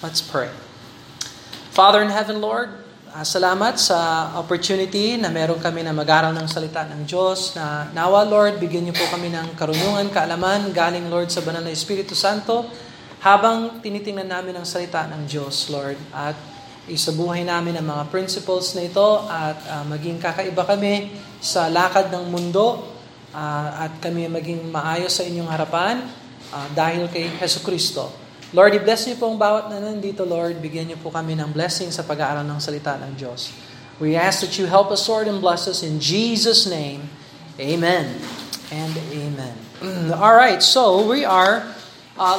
Let's pray. Father in heaven, Lord, salamat sa opportunity na meron kami na mag-aral ng salita ng Diyos. Na nawa, Lord, bigyan niyo po kami ng karunungan, kaalaman, galing, Lord, sa banal na Espiritu Santo habang tinitingnan namin ang salita ng Diyos, Lord. At isabuhay namin ang mga principles na ito at maging kakaiba kami sa lakad ng mundo at kami maging maayos sa inyong harapan dahil kay Jesucristo. Lord, i-bless niyo po ang bawat na nandito, Lord. Bigyan niyo po kami ng blessing sa pag-aaral ng salita ng Diyos. We ask that you help us, Lord, and bless us in Jesus' name. Amen and amen. All right, so we are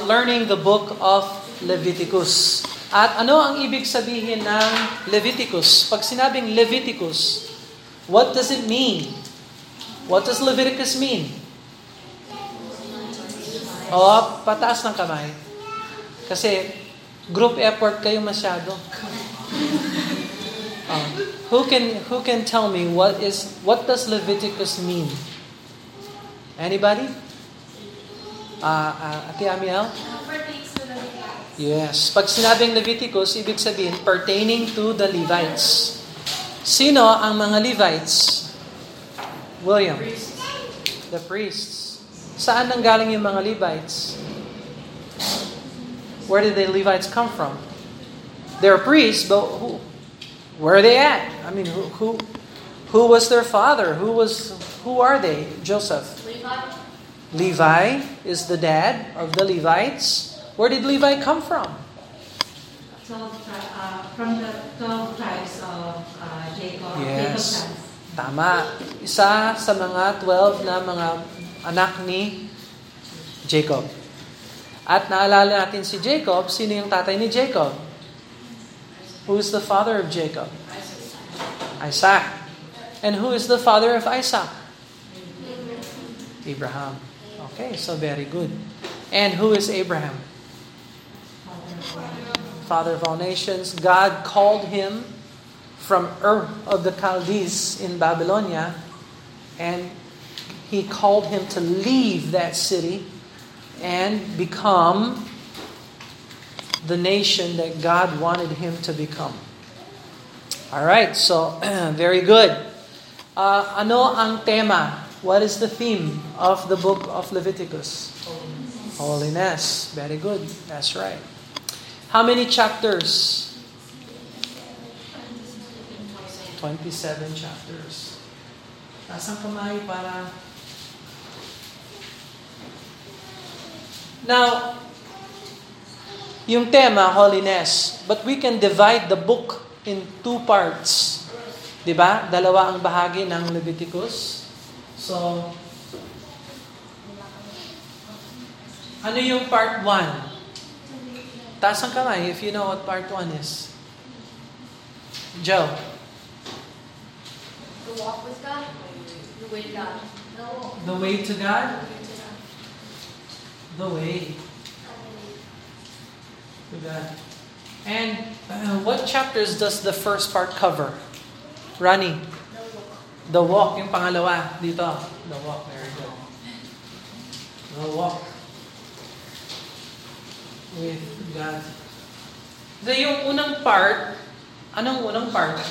learning the book of Leviticus. At ano ang ibig sabihin ng Leviticus? Pag sinabing Leviticus, what does it mean? What does Leviticus mean? Oh, pataas ng kamay. Kasi group effort kayo masyado. Who can tell me what does Leviticus mean? Anybody? Ate Amiel? Yes. Pag sinabing Leviticus, ibig sabihin pertaining to the Levites. Sino ang mga Levites? William. The priests. Saan nanggaling yung mga Levites? Where did the Levites come from? They're priests, but where are they at? I mean, who was their father? Who are they? Joseph. Levi is the dad of the Levites. Where did Levi come from? From the 12 tribes of Jacob. Yes. Tama. Isa sa mga 12 na mga anak ni Jacob. At naalala natin si Jacob, sino yung tatay ni Jacob? Who is the father of Jacob? Isaac. And who is the father of Isaac? Abraham. Okay, so very good. And who is Abraham? Father of all nations. God called him from Ur of the Chaldees in Babylonia, and he called him to leave that city and become the nation that God wanted him to become. All right, so very good. Ano ang tema? What is the theme of the book of Leviticus? Holiness. Holiness. Very good. That's right. How many chapters? 27 chapters. Taas ang kamay para... Now, yung tema, holiness. But we can divide the book in two parts. Diba? Dalawa ang bahagi ng Leviticus. So, ano yung part 1? Taas ang kamay if you know what part 1 is. Joe? The walk with God. The way to God. The way to God? The way. And what chapters does the first part cover? Ronnie? The walk. Yung pangalawa dito. The walk. There you go. The walk with God. So yung unang part, anong unang part?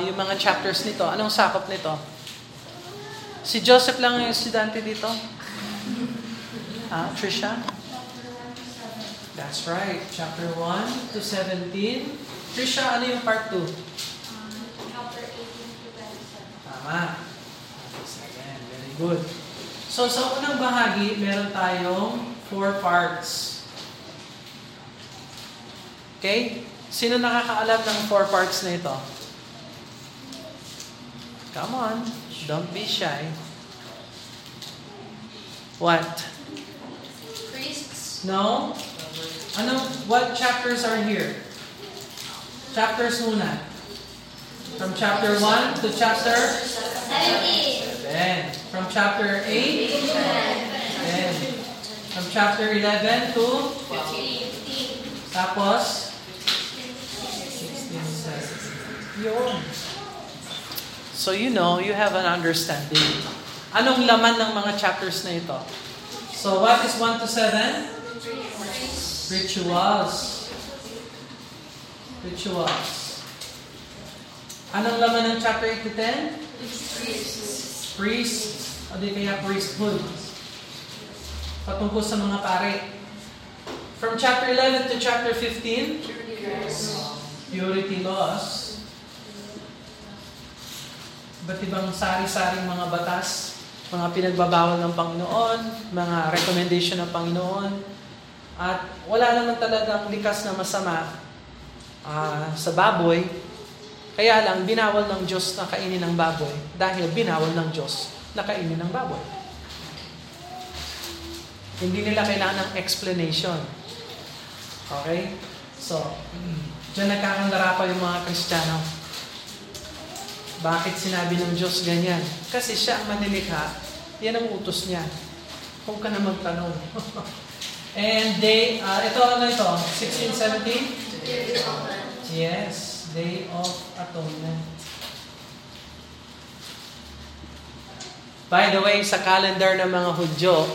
Yung mga chapters nito, anong sakop nito? Si Joseph lang yung si Dante dito. Trisha? That's right. Chapter 1 to 17. Trisha, ano yung part 2? Chapter 18 to 27. Tama. Again, very good. So, sa unang bahagi, meron tayong 4 parts. Okay? Sino nakakaalam ng 4 parts na ito? Come on. Don't be shy. What? No? Ano, what chapters are here? Chapters muna. From chapter 1 to chapter 7. From chapter 8 to 10. From chapter 11 to 15. Tapos? 16, 17. Yun. So you know, you have an understanding. Anong laman ng mga chapters na ito? So what is 1 to 7? Rituals. rituals. Anong laman ng chapter 8 to 10? Priests. O di kaya priesthood. Patungkol sa mga pare. From chapter 11 to chapter 15? Purity laws. Iba't ibang sari-saring mga batas. Mga pinagbabawal ng Panginoon. Mga recommendation ng Panginoon. At wala naman talagang likas na masama sa baboy. Kaya lang, binawal ng Diyos na kainin ng baboy dahil binawal ng Diyos na kainin ng baboy. Hindi nila kailangan ng explanation. Okay? So, dyan nagkakandara pa yung mga Kristiyano. Bakit sinabi ng Diyos ganyan? Kasi siya ang manilikha, yan ang utos niya. Huwag ka na magtanong. And they, ito, 16, 17? Yes. Day of Atonement. By the way, sa calendar ng mga Hudyo,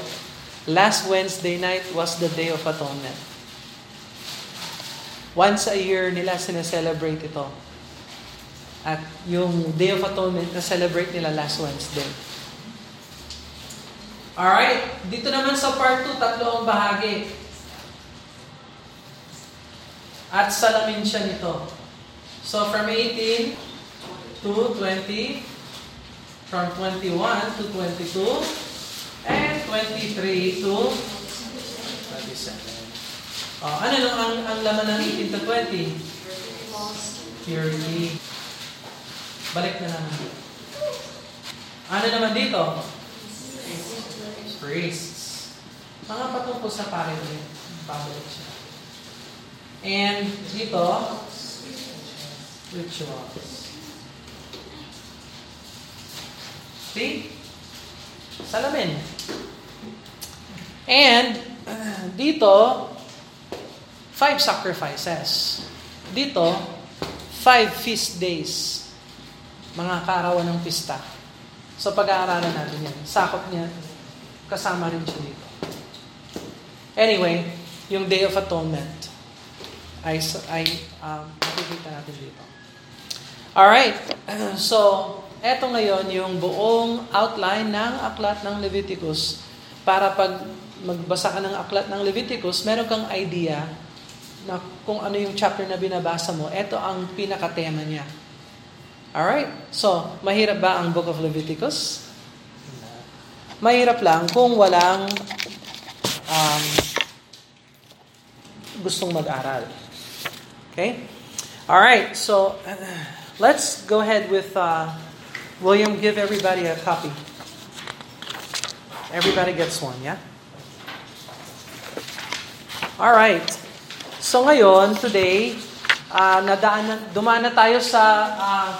last Wednesday night was the Day of Atonement. Once a year nila sineselebrate ito. At yung Day of Atonement na-celebrate nila last Wednesday. Alright, dito naman sa part 2, tatlo ang bahagi. At salamin siya nito. So from 18 to 20, from 21 to 22, and 23 to 27. Oh, ano lang ang laman ng 18 to 20? Purity. Balik na lang. Ano naman dito? Priests. Mga patungkol sa pare din. Pabalik siya. And dito, rituals. See? Salamin. And dito, 5 sacrifices. Dito, 5 feast days. Mga kaarawan ng pista. So pag-aaralan natin yan. Sakop niya. Kasama rin siya dito. Anyway, yung Day of Atonement ay makikita natin dito. Alright, so eto ngayon yung buong outline ng aklat ng Leviticus para pag magbasa ka ng aklat ng Leviticus, meron kang idea na kung ano yung chapter na binabasa mo, eto ang pinakatema niya. Alright, so mahirap ba ang Book of Leviticus? Mahirap lang kung walang gustong mag-aral. Okay? Alright, so let's go ahead with William. Give everybody a copy. Everybody gets one, yeah? All right. So ngayon, today, dumaan na tayo sa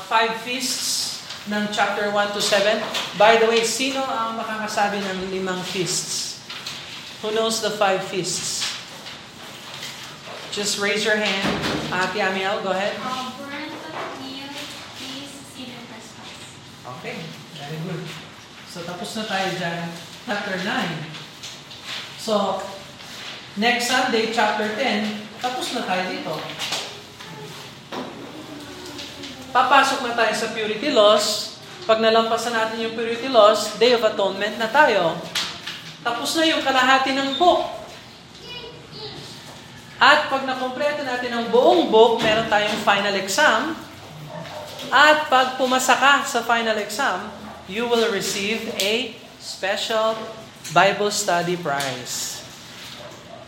5 feasts ng chapter 1 to 7. By the way, sino ang makakasabi ng 5 feasts? Who knows the 5 feasts? Just raise your hand. Ate Amiel, go ahead. Okay, very good. So, tapos na tayo dyan. Chapter 9. So, next Sunday, chapter 10, tapos na tayo dito. Papasok na tayo sa purity laws. Pag nalampasan natin yung purity laws, Day of Atonement na tayo. Tapos na yung kalahati ng book. At pag nakompleto natin ang buong book, meron tayong final exam. At pag pumasa ka sa final exam, you will receive a special Bible study prize.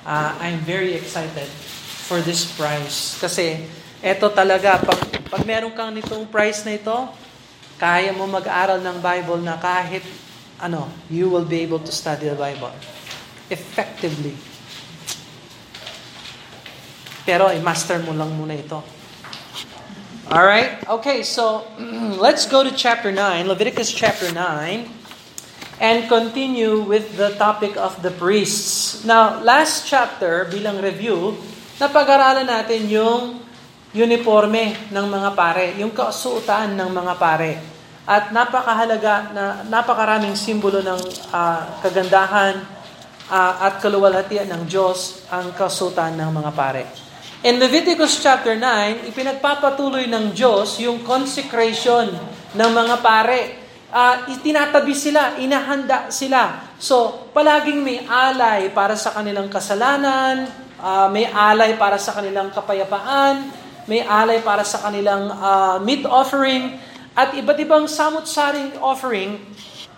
I'm very excited for this prize. Kasi eto talaga, pag meron kang nitong prize na ito, kaya mo mag-aral ng Bible na kahit ano, you will be able to study the Bible effectively. Pero i-master mo lang muna ito. All right. Okay, so let's go to chapter 9, Leviticus chapter 9, and continue with the topic of the priests. Now, last chapter, bilang review, napag-aralan natin yung uniforme ng mga pare, yung kasuotan ng mga pare. At napakahalaga na napakaraming simbolo ng kagandahan at kaluwalhatian ng Diyos ang kasuotan ng mga pare. In Leviticus chapter 9, ipinagpapatuloy ng Diyos yung consecration ng mga pare. Itinatabi sila, inahanda sila. So, palaging may alay para sa kanilang kasalanan, may alay para sa kanilang kapayapaan, may alay para sa kanilang meat offering, at iba't ibang samut-saring offering.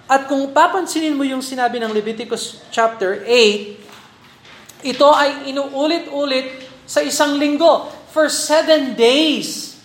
At kung papansinin mo yung sinabi ng Leviticus chapter 8, ito ay inuulit-ulit sa isang linggo. For 7 days,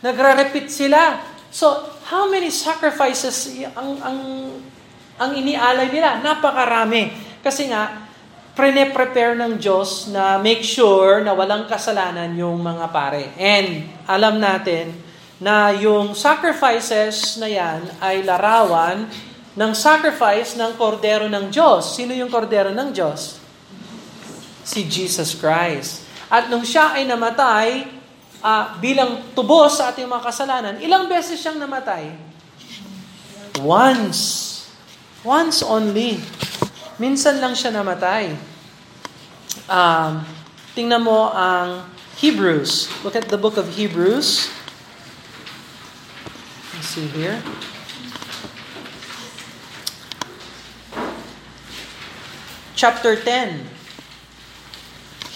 nagre-repeat sila. So, how many sacrifices ang inialay nila? Napakarami. Kasi nga, prepare ng Diyos na make sure na walang kasalanan yung mga pare. And alam natin na yung sacrifices na yan ay larawan ng sacrifice ng kordero ng Diyos. Sino yung kordero ng Diyos? Si Jesus Christ. At nung siya ay namatay bilang tubos sa ating mga kasalanan, ilang beses siyang namatay? Once. Once only. Minsan lang siya namatay. Tingnan mo ang Hebrews. Look at the book of Hebrews. Let's see here. Chapter 10.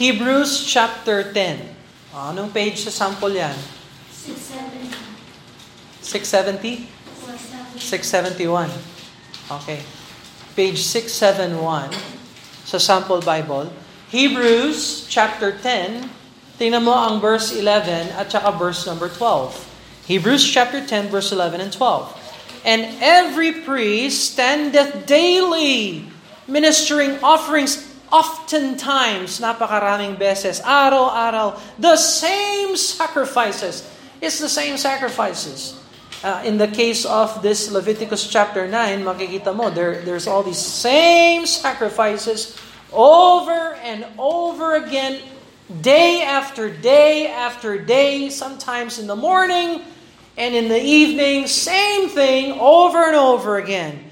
Hebrews chapter 10. Anong page sa sample yan? 670? 671. Okay. Page 671 sa sample Bible. Hebrews chapter 10, tingnan mo ang verse 11 at saka verse number 12. Hebrews chapter 10, verse 11 and 12. And every priest standeth daily ministering offerings oftentimes, napakaraming beses, araw-araw, the same sacrifices. It's the same sacrifices. In the case of this Leviticus chapter 9, makikita mo, there's all these same sacrifices over and over again, day after day after day, sometimes in the morning and in the evening, same thing over and over again.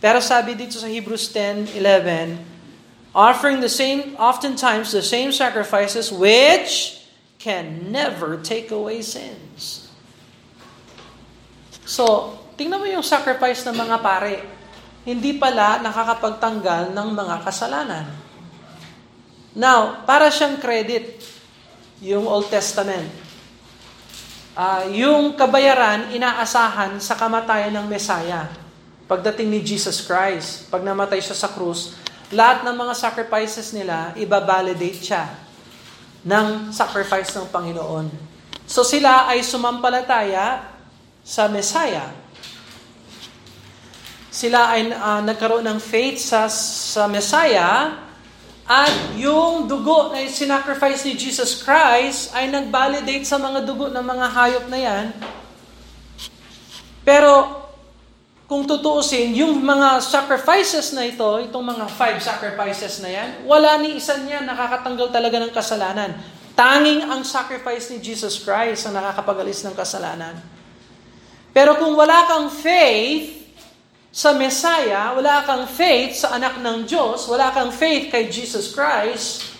Pero sabi dito sa Hebrews 10:11, offering the same, oftentimes the same sacrifices which can never take away sins. So, tingnan mo yung sacrifice ng mga pare. Hindi pala nakakapagtanggal ng mga kasalanan. Now, para siyang credit, yung Old Testament. Yung kabayaran, inaasahan sa kamatayan ng Messiah. Pagdating ni Jesus Christ, pag namatay siya sa krus, lahat ng mga sacrifices nila, ibabalidate siya ng sacrifice ng Panginoon. So sila ay sumampalataya sa Messiah. Sila ay nagkaroon ng faith sa Messiah at yung dugo na sinacrifice ni Jesus Christ ay nag-validate sa mga dugo ng mga hayop na yan. Pero kung tutuusin, yung mga sacrifices na ito, itong mga 5 sacrifices na yan, wala ni isa niyan nakakatanggal talaga ng kasalanan. Tanging ang sacrifice ni Jesus Christ ang nakakapagalis ng kasalanan. Pero kung wala kang faith sa Messiah, wala kang faith sa anak ng Diyos, wala kang faith kay Jesus Christ,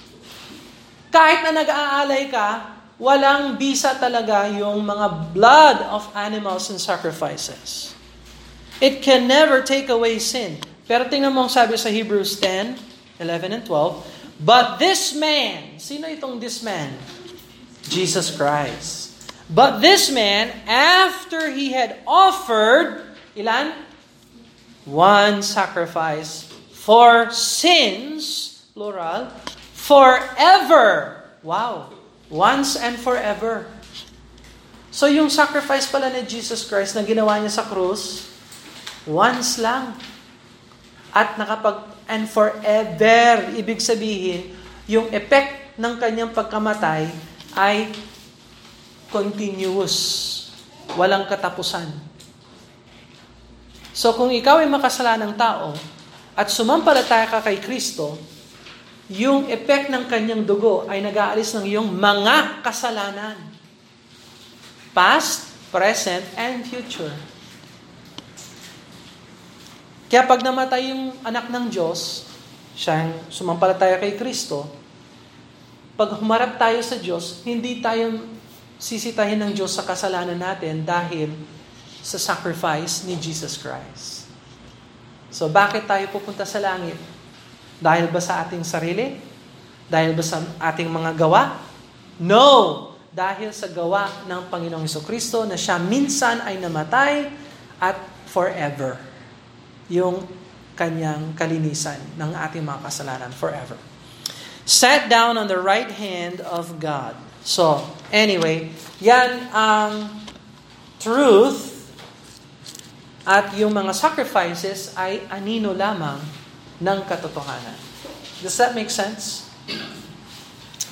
kahit na nag-aalay ka, walang bisa talaga yung mga blood of animals and sacrifices. It can never take away sin. Pero tingnan mo ang sabi sa Hebrews 10, 11 and 12, but this man, sino itong this man? Jesus Christ. But this man, after he had offered, ilan? 1 sacrifice for sins, plural, forever. Wow. Once and forever. So yung sacrifice pala ni Jesus Christ na ginawa niya sa krus, once lang. At and forever. Ibig sabihin, yung effect ng kanyang pagkamatay ay continuous, walang katapusan. So kung ikaw ay makasalanang tao at sumampalataya ka kay Kristo, yung effect ng kanyang dugo ay nag-aalis ng iyong mga kasalanan. Past, present, and future. Kaya pag namatay yung anak ng Diyos, siyang sumampalataya kay Kristo, pag humarap tayo sa Diyos, hindi tayo sisitahin ng Diyos sa kasalanan natin dahil sa sacrifice ni Jesus Christ. So bakit tayo pupunta sa langit? Dahil ba sa ating sarili? Dahil ba sa ating mga gawa? No! Dahil sa gawa ng Panginoong Jesucristo na siya minsan ay namatay at forever. Yung kanyang kalinisan ng ating mga kasalanan forever. Sat down on the right hand of God. So, anyway, yan ang truth at yung mga sacrifices ay anino lamang ng katotohanan. Does that make sense?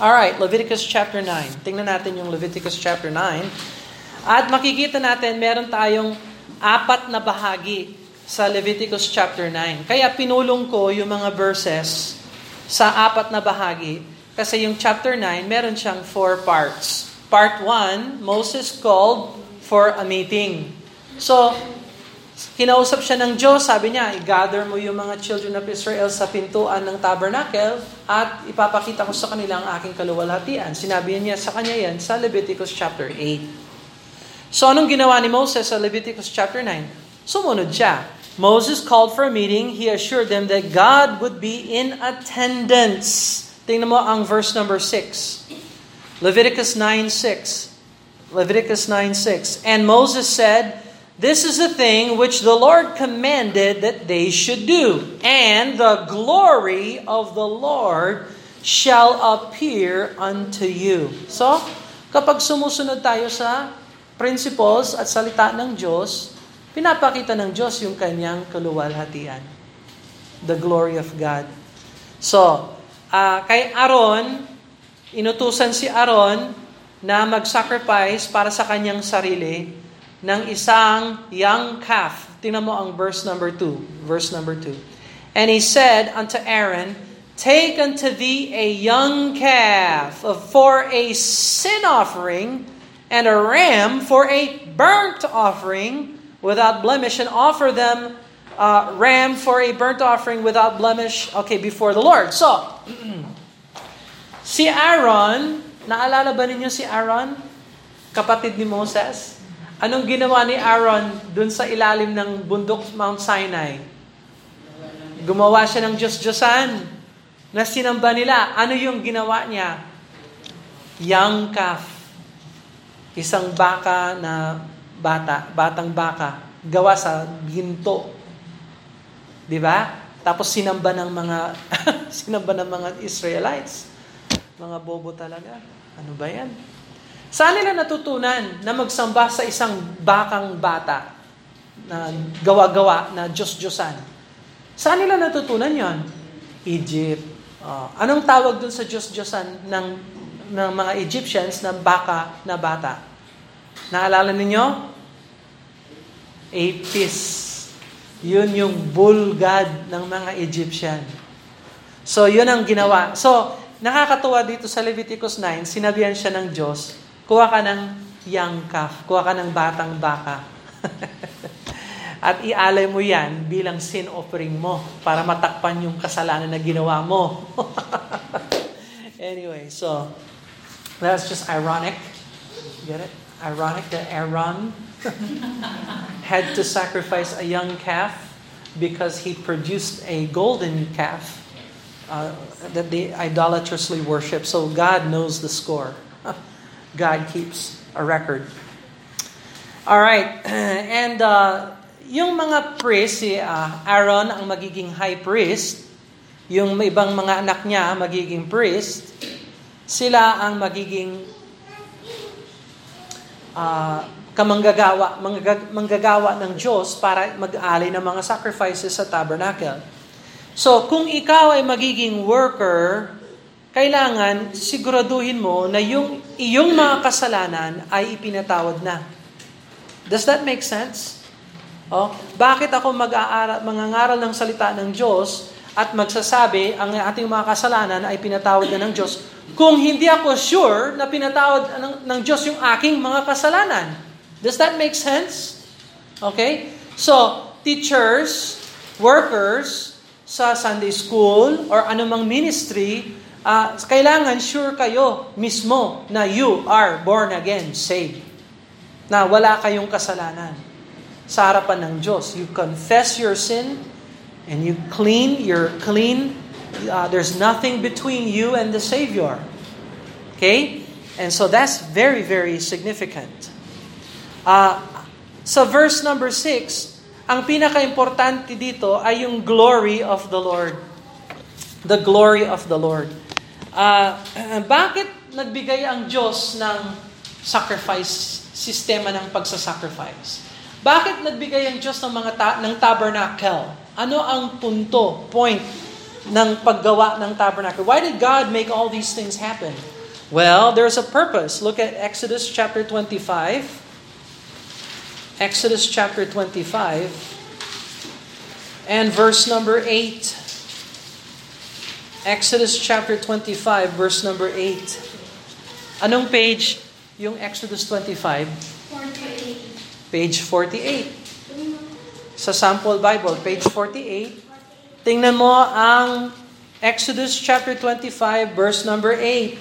Alright, Leviticus chapter 9. Tingnan natin yung Leviticus chapter 9. At makikita natin, meron tayong apat na bahagi sa Leviticus chapter 9. Kaya pinulong ko yung mga verses sa apat na bahagi kasi yung chapter 9 meron siyang 4 parts. Part 1, Moses called for a meeting. So, kinausap siya ng Diyos, sabi niya, i-gather mo yung mga children of Israel sa pintuan ng tabernacle at ipapakita ko sa kanila ang aking kaluwalhatian. Sinabi niya sa kanya yan sa Leviticus chapter 8. So, anong ginawa ni Moses sa Leviticus chapter 9? Sumunod siya. Moses called for a meeting. He assured them that God would be in attendance. Tingnan mo ang verse number 6. Leviticus 9:6. And Moses said, this is the thing which the Lord commanded that they should do. And the glory of the Lord shall appear unto you. So, kapag sumusunod tayo sa principles at salita ng Diyos, pinapakita ng Diyos yung kanyang kaluwalhatian. The glory of God. So, kay Aaron, inutusan si Aaron na mag-sacrifice para sa kanyang sarili ng isang young calf. Tingnan mo ang verse number 2. Verse number 2. And he said unto Aaron, take unto thee a young calf for a sin offering and a ram for a burnt offering without blemish, and offer them ram for a burnt offering without blemish, okay, before the Lord. So, si Aaron, naalala ba ninyo si Aaron? Kapatid ni Moses? Anong ginawa ni Aaron dun sa ilalim ng bundok Mount Sinai? Gumawa siya ng Diyos-Diyosan na sinamba nila. Ano yung ginawa niya? Young calf. Isang baka na batang baka, gawa sa ginto. 'Di ba? Tapos sinamba ng mga Israelites. Mga bobo talaga. Ano ba 'yan? Saan nila natutunan na magsamba sa isang bakang bata na gawa-gawa na Diyos-Diyosan? Saan nila natutunan 'yon? Egypt. Anong tawag dun sa Diyos-Diyosan ng mga Egyptians na baka na bata? Naalala ninyo? Apis. Yun yung bull god ng mga Egyptian. So, yun ang ginawa. So, nakakatuwa dito sa Leviticus 9, sinabihan siya ng Diyos, kuha ka ng young calf, kuha ka ng batang baka. At ialay mo yan bilang sin offering mo para matakpan yung kasalanan na ginawa mo. Anyway, so, that's just ironic. Get it? Ironic that Aaron had to sacrifice a young calf because he produced a golden calf that they idolatrously worship. So God knows the score. God keeps a record. All right. And yung mga priest, si Aaron ang magiging high priest. Yung ibang mga anak niya magiging priest. Sila ang magiging manggagawa ng Diyos para mag-alay ng mga sacrifices sa tabernacle. So, kung ikaw ay magiging worker, kailangan siguraduhin mo na yung iyong mga kasalanan ay ipinatawad na. Does that make sense? Oh, bakit ako mangangaral ng salita ng Diyos at magsasabi ang ating mga kasalanan ay pinatawad na ng Diyos? Kung hindi ako sure na pinatawad ng Diyos yung aking mga kasalanan. Does that make sense? Okay? So, teachers, workers, sa Sunday school, or anumang ministry, kailangan sure kayo mismo na you are born again, saved. Na wala kayong kasalanan sa harapan ng Diyos. You confess your sin and you're clean. There's nothing between you and the Savior. Okay? And so that's very, very significant. Sa verse number 6, ang pinaka-importante dito ay yung glory of the Lord. The glory of the Lord. Bakit nagbigay ang Diyos ng sacrifice, sistema ng pagsasacrifice? Bakit nagbigay ang Diyos ng mga ng tabernacle? Ano ang punto, point ng paggawa ng tabernacle? Why did God make all these things happen? Well, there's a purpose. Look at Exodus chapter 25. Exodus chapter 25 and verse number 8. Exodus chapter 25, verse number 8. Anong page yung Exodus 25? 48. Page 48. Sa sample Bible, page 48. Tingnan mo ang Exodus chapter 25, verse number 8.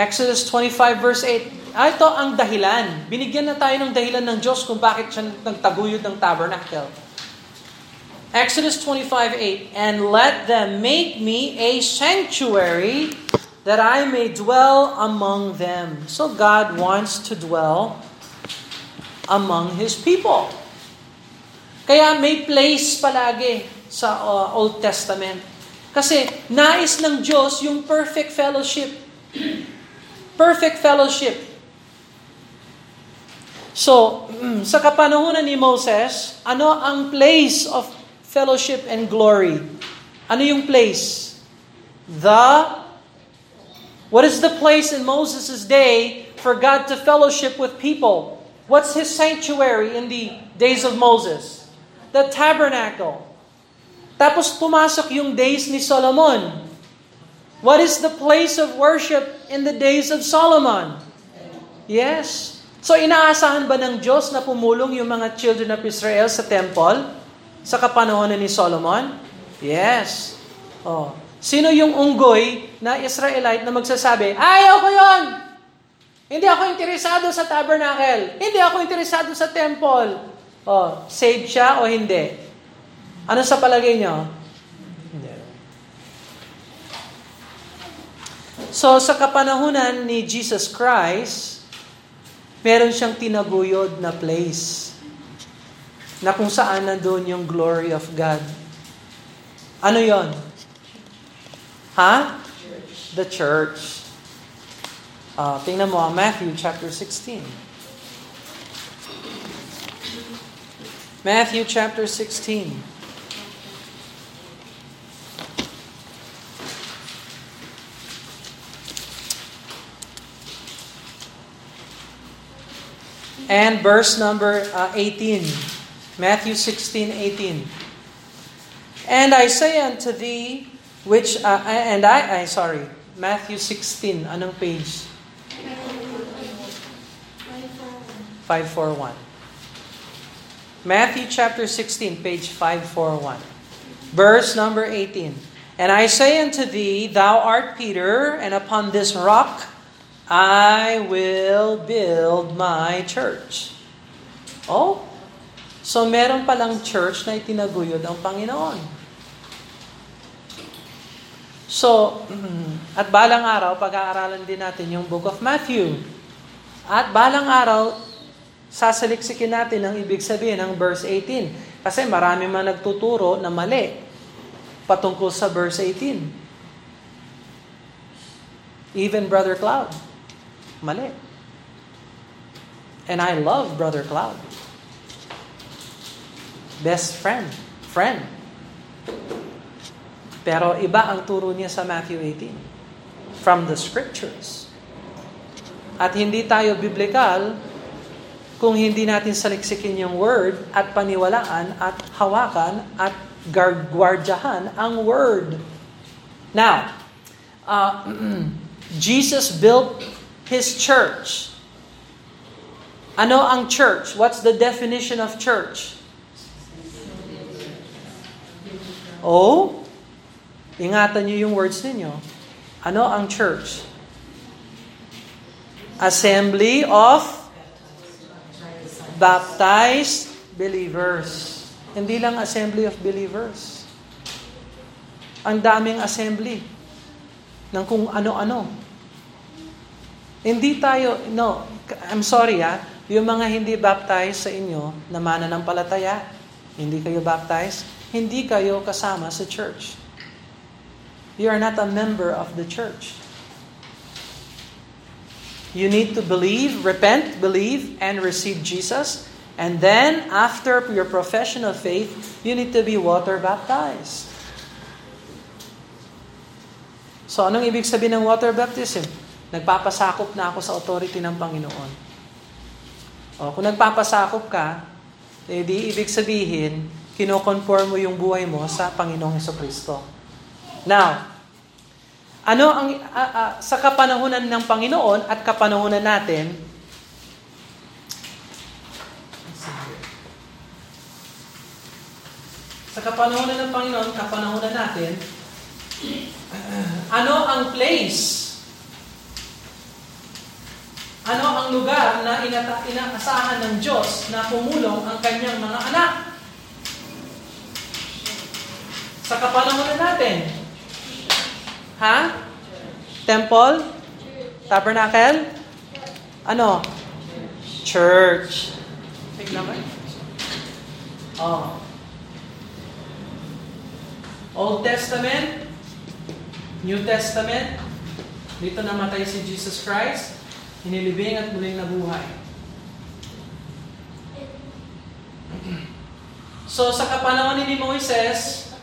Exodus 25, verse 8. Ito ang dahilan. Binigyan na tayo ng dahilan ng Diyos kung bakit siya nagtaguyod ng tabernacle. Exodus 25:8, and let them make me a sanctuary that I may dwell among them. So God wants to dwell among His people. Kaya may place palagi sa Old Testament. Kasi nais ng Diyos yung perfect fellowship. Perfect fellowship. So, sa kapanahunan ni Moses, ano ang place of fellowship and glory? Ano yung place? What is the place in Moses' day for God to fellowship with people? What's His sanctuary in the days of Moses? The tabernacle. Tapos pumasok yung days ni Solomon. What is the place of worship in the days of Solomon? Yes. So inaasahan ba ng Diyos na pumulong yung mga children of Israel sa temple? Sa kapanahon ni Solomon? Yes. Oh. Sino yung unggoy na Israelite na magsasabi, ayaw ko yun! Hindi ako interesado sa tabernacle. Hindi ako interesado sa temple. Oh, saved siya o hindi? Ano sa palagay nyo? Hindi. So, sa kapanahunan ni Jesus Christ, meron siyang tinaguyod na place na kung saan nandun yung glory of God. Ano yon? Ha? Church. The church. Tingnan mo ang Matthew chapter 16. Matthew chapter 16. And verse number 18. Matthew 16:18. And I say unto thee, which Matthew 16. Anong page? 541. Matthew chapter 16, page 541, verse number 18. And I say unto thee, thou art Peter, and upon this rock I will build my church. Oh. So, meron palang church na itinaguyod ang Panginoon. So, at balang araw, pag-aaralan din natin yung Book of Matthew. At balang araw, sasaliksikin natin ang ibig sabihin ng verse 18. Kasi marami man nagtuturo na mali patungkol sa verse 18. Even Brother Cloud, mali. And I love Brother Cloud. Best friend. Pero iba ang turo niya sa Matthew 18. From the scriptures. At hindi tayo biblical kung hindi natin saliksikin yung word at paniwalaan at hawakan at guardyahan ang word. Now, Jesus built His church. Ano ang church? What's the definition of church? Oh, Ingatan niyo yung words ninyo. Ano ang church? Assembly of baptized believers. Hindi lang assembly of believers. Ang daming assembly ng kung ano-ano. Hindi tayo, no, I'm sorry ha, yung mga hindi baptized sa inyo na mananampalataya, hindi kayo baptized, hindi kayo kasama sa church. You are not a member of the church. You need to believe, repent, believe, and receive Jesus. And then, after your profession of faith, you need to be water baptized. So, anong ibig sabihin ng water baptism? Nagpapasakop na ako sa authority ng Panginoon. O, kung nagpapasakop ka, eh di ibig sabihin, kinoconform mo yung buhay mo sa Panginoong Jesucristo. Now, ano ang sa kapanahunan ng Panginoon at kapanahunan natin, sa kapanahunan ng Panginoon, kapanahunan natin, ano ang place? Ano ang lugar na inaasahan ng Diyos na pumulong ang kanyang mga anak? Sa kapanahunan natin. Ha? Temple? Tabernacle? Ano? Church. Tignan mo. Oh. Old Testament? New Testament? Dito namatay si Jesus Christ, inilibing at muling nabuhay. So sa kapanahon ni Moises,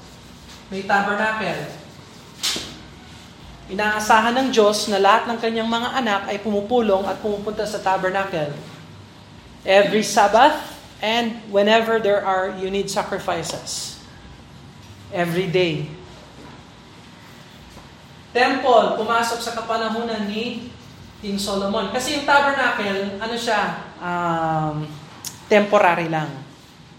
may tabernacle. Inaasahan ng Diyos na lahat ng kanyang mga anak ay pumupulong at pumupunta sa tabernacle. Every Sabbath and whenever there are you need sacrifices. Every day. Temple, pumasok sa kapanahunan ni King Solomon. Kasi yung tabernacle, ano siya? Temporary lang.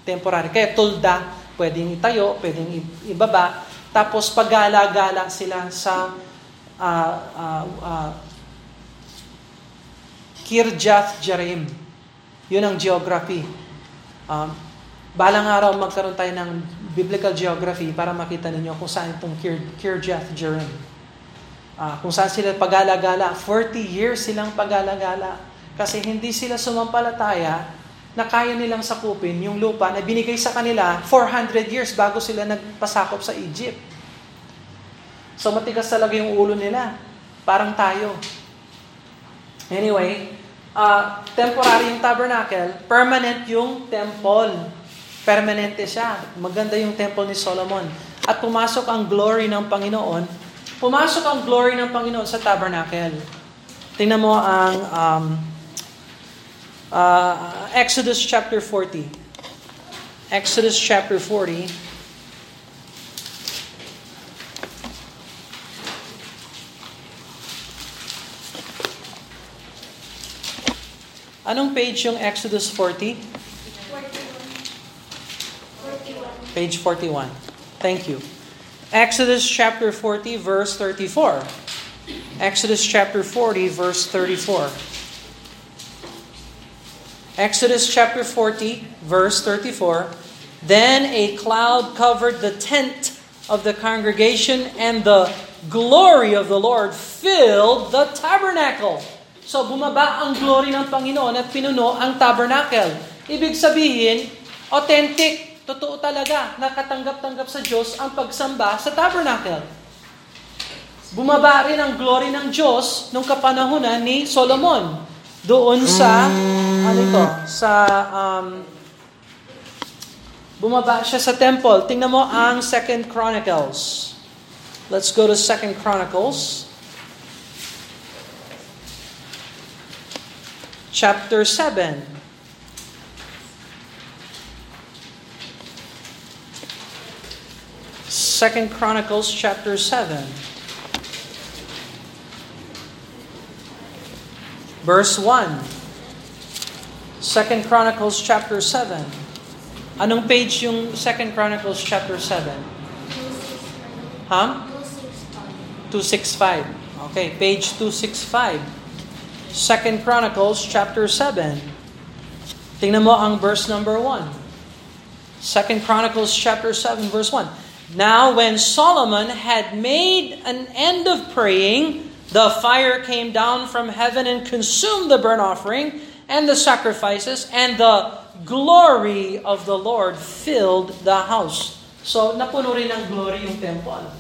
Temporary. Kaya tulda, pwedeng itayo, pwedeng ibaba. Tapos paggala-gala sila sa Kirjath-Jerim. Yun ang geography. Balang araw magkaroon tayo ng biblical geography para makita ninyo kung saan itong Kirjath-Jerim. Kung saan sila pagalagala. 40 years silang pagalagala. Kasi hindi sila sumampalataya na kaya nilang sakupin yung lupa na binigay sa kanila 400 years bago sila nagpasakop sa Egypt. So matigas talaga yung ulo nila. Parang tayo. Anyway, temporary yung tabernacle, permanent yung temple. Permanente siya. Maganda yung temple ni Solomon. At pumasok ang glory ng Panginoon. Pumasok ang glory ng Panginoon sa tabernacle. Tingnan mo ang Exodus chapter 40. Exodus chapter 40. Anong page yung Exodus 40? 41. Page 41. Thank you. Exodus chapter 40 verse 34. Exodus chapter 40 verse 34. Exodus chapter 40 verse 34. Then a cloud covered the tent of the congregation and the glory of the Lord filled the tabernacle. So, bumaba ang glory ng Panginoon at pinuno ang tabernacle. Ibig sabihin, authentic, totoo talaga, nakatanggap-tanggap sa Diyos ang pagsamba sa tabernacle. Bumaba rin ang glory ng Diyos nung kapanahunan ni Solomon. Doon sa, bumaba siya sa temple. Tingnan mo ang 2 Chronicles. Let's go to 2 Chronicles. Chapter 7. Second Chronicles chapter 7. Verse 1. Second Chronicles chapter 7. Anong page yung Second Chronicles chapter 7? Huh? 265. Okay, page 265. 2 Chronicles chapter 7. Tingnan mo ang verse number 1. 2 Chronicles chapter 7 verse 1. Now when Solomon had made an end of praying, the fire came down from heaven and consumed the burnt offering and the sacrifices, and the glory of the Lord filled the house. So, napuno rin ng glory yung temple.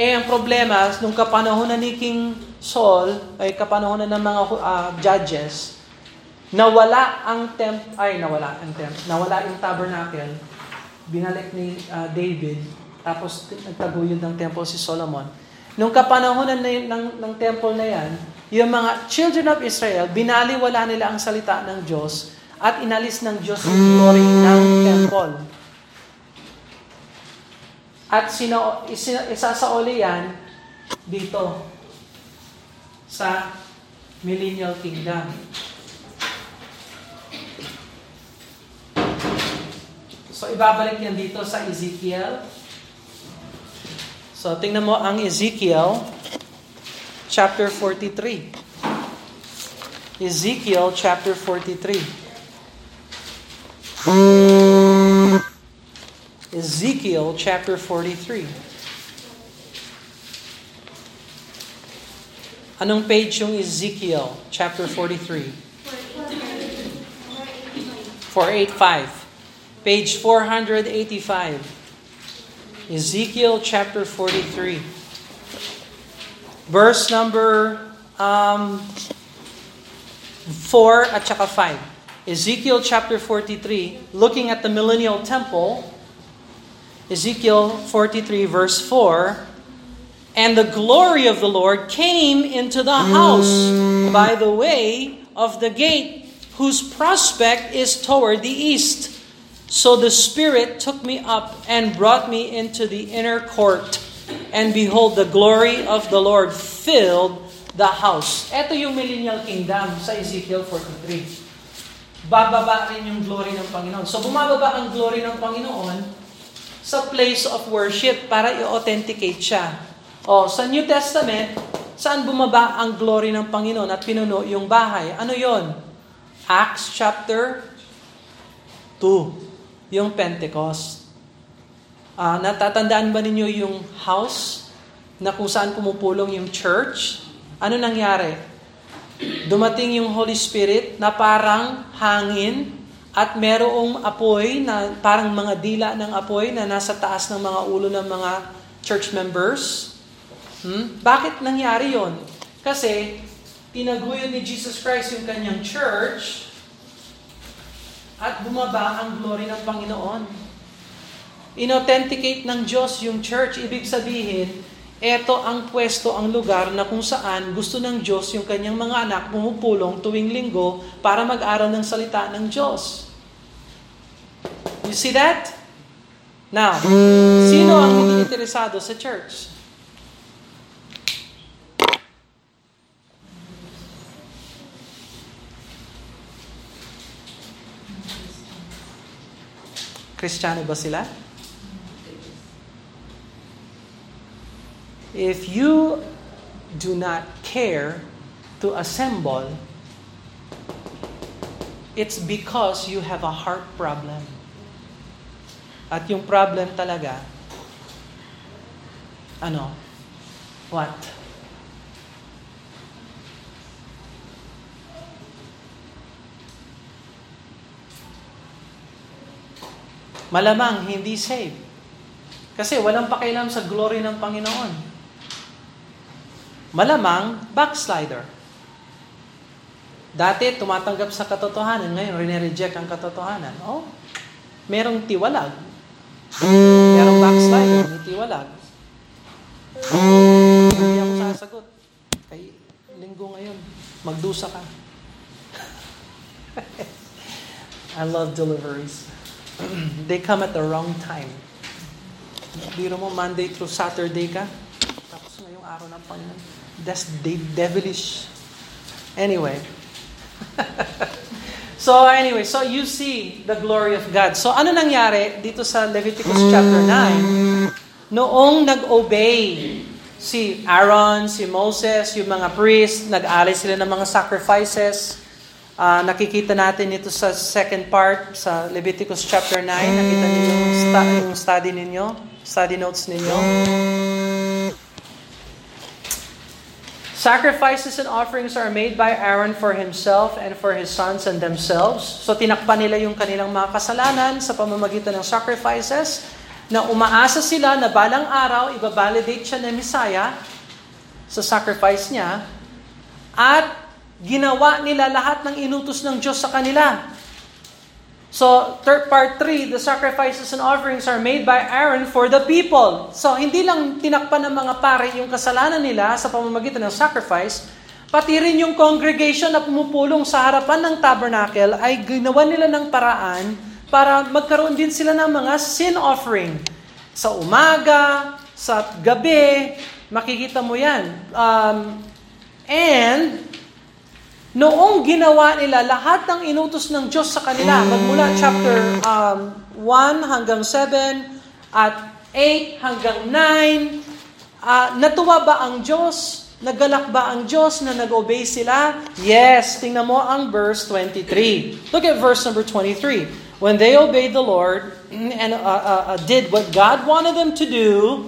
Eh, ang problema, nung kapanahonan ni King Saul, ay kapanahonan ng mga judges, nawala yung tabernacle, binalik ni David, tapos nagtaguyod ng temple si Solomon. Nung kapanahonan ng temple na yan, yung mga children of Israel, binaliwala nila ang salita ng Diyos at inalis ng Diyos yung glory ng temple. At isasauli yan dito sa Millennial Kingdom. So, ibabalik yan dito sa Ezekiel. So, tingnan mo ang Ezekiel chapter 43. Ezekiel chapter 43. Ezekiel chapter 43. Anong page yung Ezekiel chapter 43? 485. Page 485. Ezekiel chapter 43. Verse number 4 at saka 5. Ezekiel chapter 43, looking at the millennial temple, Ezekiel 43 verse 4, and the glory of the Lord came into the house by the way of the gate, whose prospect is toward the east. So the Spirit took me up and brought me into the inner court. And behold, the glory of the Lord filled the house. Ito yung Millennial Kingdom sa Ezekiel 43. Bababa rin yung glory ng Panginoon. So bumababa ang glory ng Panginoon sa place of worship para i-authenticate siya. O, sa New Testament, saan bumaba ang glory ng Panginoon at pinuno yung bahay? Ano yon? Acts chapter 2, yung Pentecost. Natatandaan ba ninyo yung house na kung saan pumupulong yung church? Ano nangyari? Dumating yung Holy Spirit na parang hangin at merong apoy na parang mga dila ng apoy na nasa taas ng mga ulo ng mga church members. Bakit nangyari yon? Kasi tinaguyod ni Jesus Christ yung kanyang church at bumaba ang glory ng Panginoon. Inauthenticate ng Diyos yung church. Ibig sabihin, eto ang pwesto, ang lugar na kung saan gusto ng Diyos yung kanyang mga anak pumupulong tuwing linggo para mag-aral ng salita ng Diyos. You see that? Now, sino ang hindi interesado sa church? Kristiyano ba sila? If you do not care to assemble, it's because you have a heart problem. At yung problem talaga, ano? What? Malamang hindi saved. Kasi walang pakialam sa glory ng Panginoon. Malamang backslider. Dati tumatanggap sa katotohanan, ngayon rene-reject ang katotohanan. Oh, merong tiwalag. Merong backslider, may tiwalag. Hindi ako sasagot. Kay linggo ngayon, magdusa ka. I love deliveries. They come at the wrong time. Biro mo Monday through Saturday ka, tapos ngayong araw ng Panginoon. That's devilish. Anyway. So you see the glory of God. So ano nangyari dito sa Leviticus chapter 9? Noong nag-obey si Aaron, si Moses, yung mga priest, nag-alay sila ng mga sacrifices. Nakikita natin ito sa second part, sa Leviticus chapter 9. Nakita niyo yung study ninyo, study notes ninyo. Sacrifices and offerings are made by Aaron for himself and for his sons and themselves. So tinakpan nila yung kanilang mga kasalanan sa pamamagitan ng sacrifices, na umaasa sila na balang araw ibabalidate siya ng Messiah sa sacrifice niya, at ginawa nila lahat ng inutos ng Diyos sa kanila. So, part 3, the sacrifices and offerings are made by Aaron for the people. So, hindi lang tinakpan ng mga pare yung kasalanan nila sa pamamagitan ng sacrifice, pati rin yung congregation na pumupulong sa harapan ng tabernacle ay ginawa nila ng paraan para magkaroon din sila ng mga sin offering. Sa umaga, sa gabi, makikita mo yan. And, noong ginawa nila lahat ng inutos ng Diyos sa kanila, magmula chapter 1 hanggang 7 at 8 hanggang 9, natuwa ba ang Diyos? Nagalak ba ang Diyos na nag-obey sila? Yes, tingnan mo ang verse 23. Look at verse number 23. When they obeyed the Lord and did what God wanted them to do,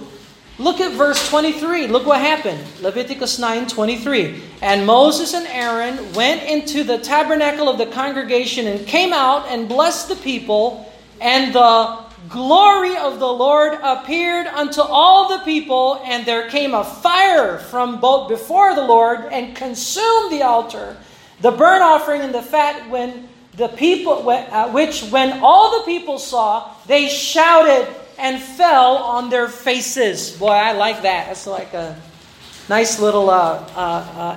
look at verse 23. Look what happened. Leviticus 9:23. And Moses and Aaron went into the tabernacle of the congregation and came out and blessed the people, and the glory of the Lord appeared unto all the people, and there came a fire from both before the Lord and consumed the altar, the burnt offering and the fat. When all the people saw, they shouted and fell on their faces. Boy, I like that. It's like a nice little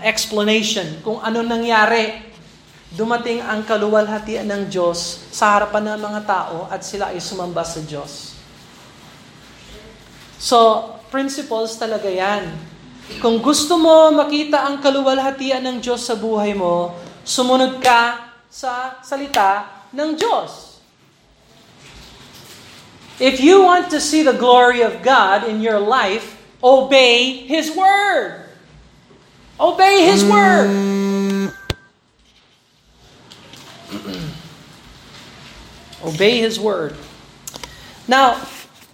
explanation. Kung ano nangyari, dumating ang kaluwalhatian ng Diyos sa harapan ng mga tao at sila ay sumamba sa Diyos. So, principles talaga yan. Kung gusto mo makita ang kaluwalhatian ng Diyos sa buhay mo, sumunod ka sa salita ng Diyos. If you want to see the glory of God in your life, obey His Word. Obey His Word. Obey His Word. Now,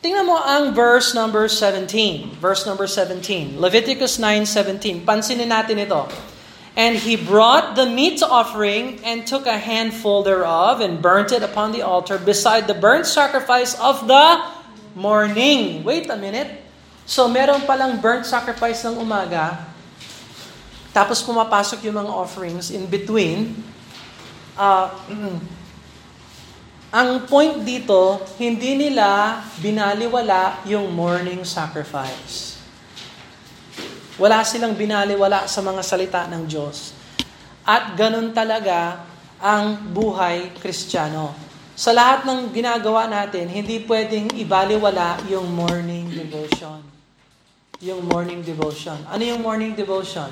tingnan mo ang verse number 17. Verse number 17. Leviticus 9:17. Pansinin natin ito. And he brought the meat offering and took a handful thereof and burnt it upon the altar beside the burnt sacrifice of the morning. Wait a minute. So meron palang burnt sacrifice ng umaga, tapos pumapasok yung mga offerings in between. Ang point dito, hindi nila binaliwala yung morning sacrifice. Wala silang binaliwala sa mga salita ng Diyos. At ganun talaga ang buhay Kristiyano. Sa lahat ng ginagawa natin, hindi pwedeng ibaliwala yung morning devotion. Yung morning devotion. Ano yung morning devotion?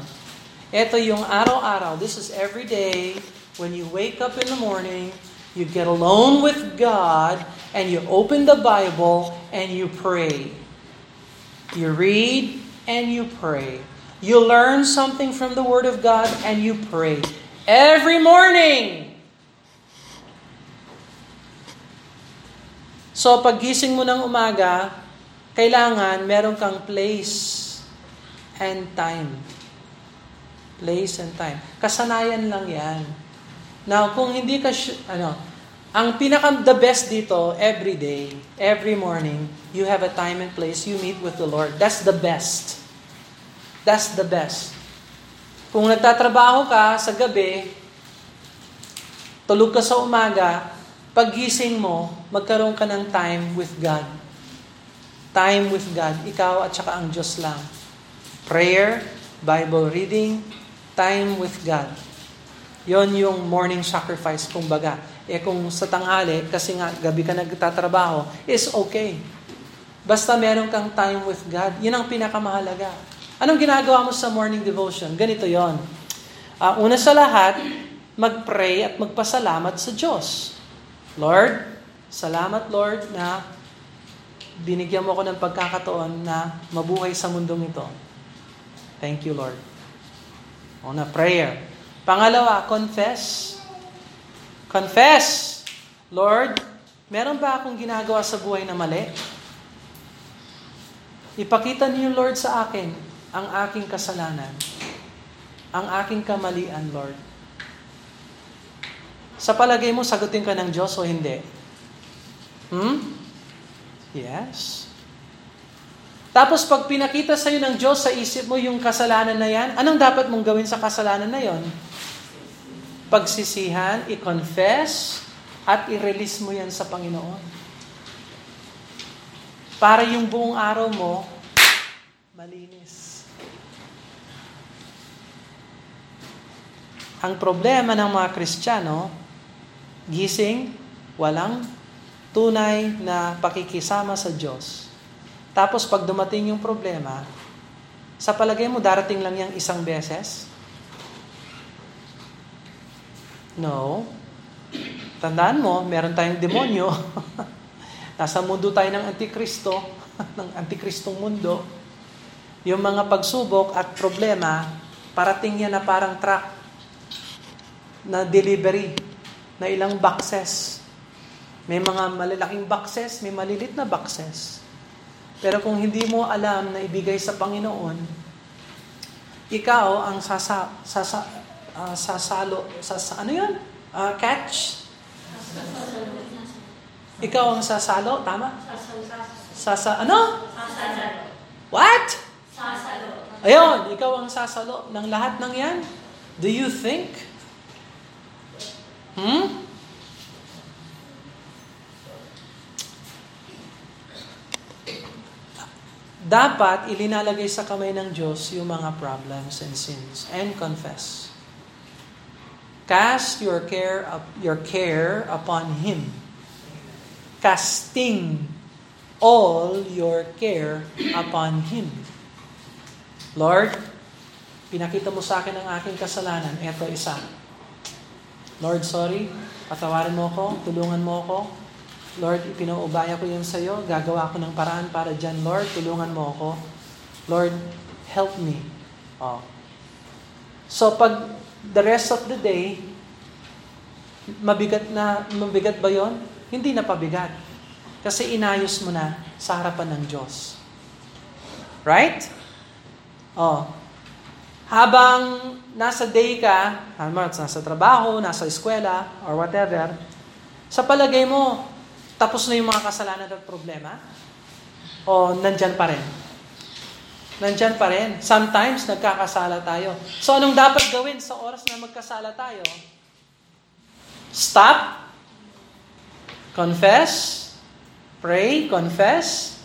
Ito yung araw-araw. This is every day. When you wake up in the morning, you get alone with God, and you open the Bible, and you pray. You read, and you pray. You learn something from the Word of God and you pray. Every morning! So, paggising mo ng umaga, kailangan meron kang place and time. Place and time. Kasanayan lang yan. Now, kung hindi ka... ang the best dito, every day, every morning, you have a time and place, you meet with the Lord. That's the best. That's the best. Kung nagtatrabaho ka sa gabi, tulog ka sa umaga, paggising mo, magkaroon ka ng time with God. Time with God, ikaw at saka ang Diyos lang. Prayer, Bible reading, time with God. Yon yung morning sacrifice, kumbaga. Kung sa tanghali, kasi nga gabi ka nagtatrabaho, is okay. Basta meron kang time with God. Yun ang pinakamahalaga. Anong ginagawa mo sa morning devotion? Ganito yon. Una sa lahat, mag-pray at magpasalamat sa Diyos. Lord, salamat Lord na binigyan mo ako ng pagkakataon na mabuhay sa mundong ito. Thank you, Lord. On a prayer. Pangalawa, confess. Confess. Lord, meron ba akong ginagawa sa buhay na mali? Ipakita niyo, Lord, sa akin ang aking kasalanan, ang aking kamalian, Lord. Sa palagay mo, sagutin ka ng Diyos o hindi? Yes. Tapos pag pinakita sa'yo ng Diyos sa isip mo yung kasalanan na yan, anong dapat mong gawin sa kasalanan na yon? Pagsisihan, i-confess, at i-release mo yan sa Panginoon. Para yung buong araw mo, malinis. Ang problema ng mga Kristiyano, gising, walang tunay na pakikisama sa Diyos. Tapos pag dumating yung problema, sa palagay mo, darating lang yung isang beses? No. Tandaan mo, meron tayong demonyo. Nasa mundo tayo ng Antikristo, ng Antikristong mundo. Yung mga pagsubok at problema, parating yan na parang truck na delivery, na ilang boxes. May mga malalaking boxes, may malilit na boxes. Pero kung hindi mo alam na ibigay sa Panginoon, ikaw ang sasalo. Ayun, ikaw ang sasalo ng lahat ng yan. Do you think? Dapat ilinalagay sa kamay ng Diyos yung mga problems and sins and confess. Cast your care upon Him. Casting all your care upon Him. Lord, pinakita mo sa akin ang aking kasalanan. Ito isa. Lord, sorry. Patawarin mo ako. Tulungan mo ako. Lord, ipinaubaya ko yun sa'yo. Gagawa ko ng paraan para dyan. Lord, tulungan mo ako. Lord, help me. Oh. So, pag the rest of the day, mabigat ba yun? Hindi na pabigat. Kasi inayos mo na sa harapan ng Diyos. Right? Oh. Habang nasa day ka, nasa trabaho, nasa eskwela, or whatever, sa palagay mo, tapos na yung mga kasalanan at problema? O nandyan pa rin? Nandyan pa rin. Sometimes, nagkakasala tayo. So, anong dapat gawin sa oras na magkasala tayo? Stop. Confess, pray, confess,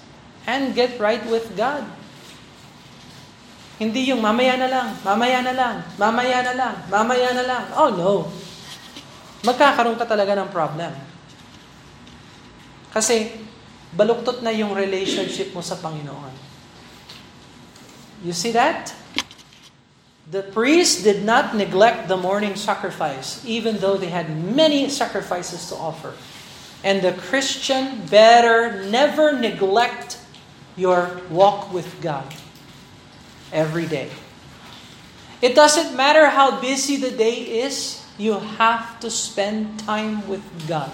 and get right with God. Hindi yung mamaya na lang. Oh no. Magkakaroon ka talaga ng problem. Kasi baluktot na yung relationship mo sa Panginoon. You see that? The priests did not neglect the morning sacrifice, even though they had many sacrifices to offer. And the Christian better never neglect your walk with God every day. It doesn't matter how busy the day is, you have to spend time with God.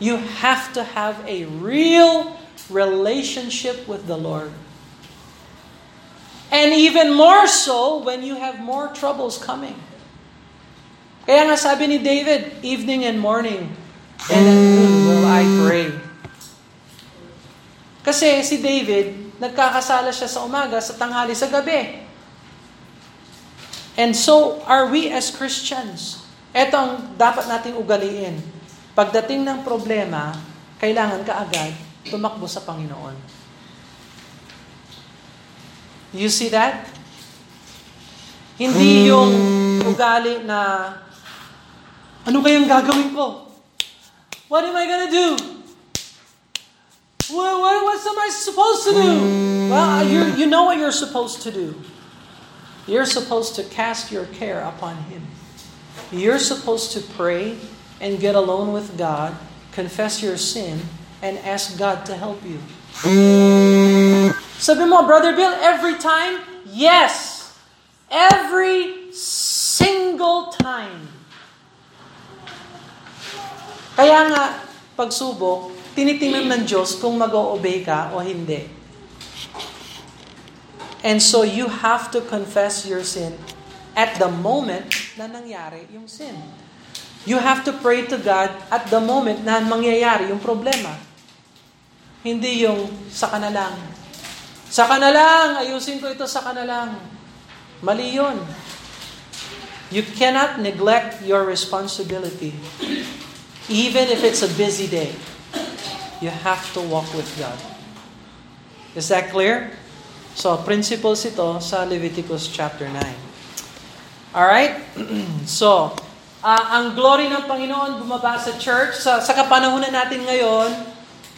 You have to have a real relationship with the Lord. And even more so when you have more troubles coming. Kaya nga sabi ni David, evening and morning, and at noon will I pray. Kasi si David, nagkakasala siya sa umaga, sa tanghali, sa gabi. And so are we as Christians. Ito ang dapat nating ugaliin. Pagdating ng problema, kailangan ka agad tumakbo sa Panginoon. You see that? Hindi yung ugali na, ano kayang gagawin ko? What am I going to do? What am I supposed to do? Well, you know what you're supposed to do. You're supposed to cast your care upon Him. You're supposed to pray and get alone with God, confess your sin, and ask God to help you. Sabi mo, Brother Bill, every time, Yes! Every single time. Kaya nga, pagsubok, tinitingnan ng Diyos kung mag-o-obey ka o hindi. And so you have to confess your sin at the moment na nangyari yung sin. You have to pray to God at the moment na mangyayari yung problema. Hindi yung saka na lang. Saka na lang, ayusin ko ito, saka na lang. Mali yun. You cannot neglect your responsibility. Even if it's a busy day, you have to walk with God. Is that clear? So, principles ito sa Leviticus chapter 9. Alright? So, ang glory ng Panginoon bumaba sa church. Sa kapanahunan natin ngayon,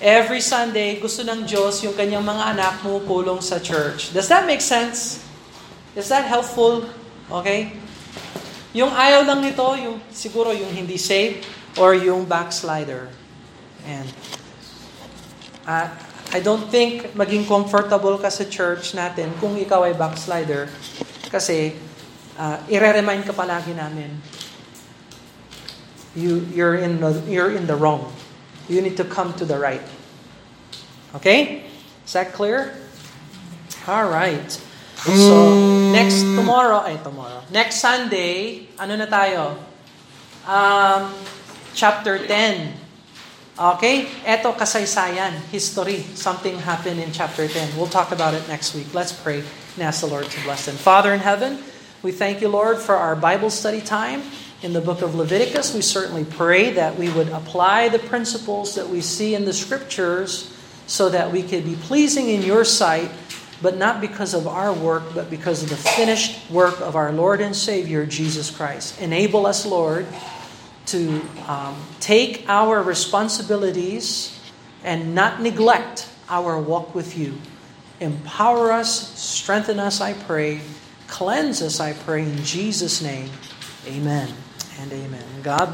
every Sunday, gusto ng Diyos yung kanyang mga anak pumupulong sa church. Does that make sense? Is that helpful? Okay? Yung ayaw lang nito, yung siguro yung hindi saved or yung backslider. And I don't think maging comfortable ka sa church natin kung ikaw ay backslider kasi i-remind ka palagi namin you're in the wrong. You need to come to the right. Okay? Is that clear? All right. So, next Sunday, ano na tayo? Chapter 10. Okay? Eto kasaysayan, history. Something happened in chapter 10. We'll talk about it next week. Let's pray and ask the Lord to bless them. Father in heaven, we thank you, Lord, for our Bible study time in the book of Leviticus. We certainly pray that we would apply the principles that we see in the scriptures so that we could be pleasing in your sight, but not because of our work, but because of the finished work of our Lord and Savior, Jesus Christ. Enable us, Lord, to take our responsibilities and not neglect our walk with you. Empower us, strengthen us, I pray. Cleanse us, I pray, in Jesus' name. Amen and amen. God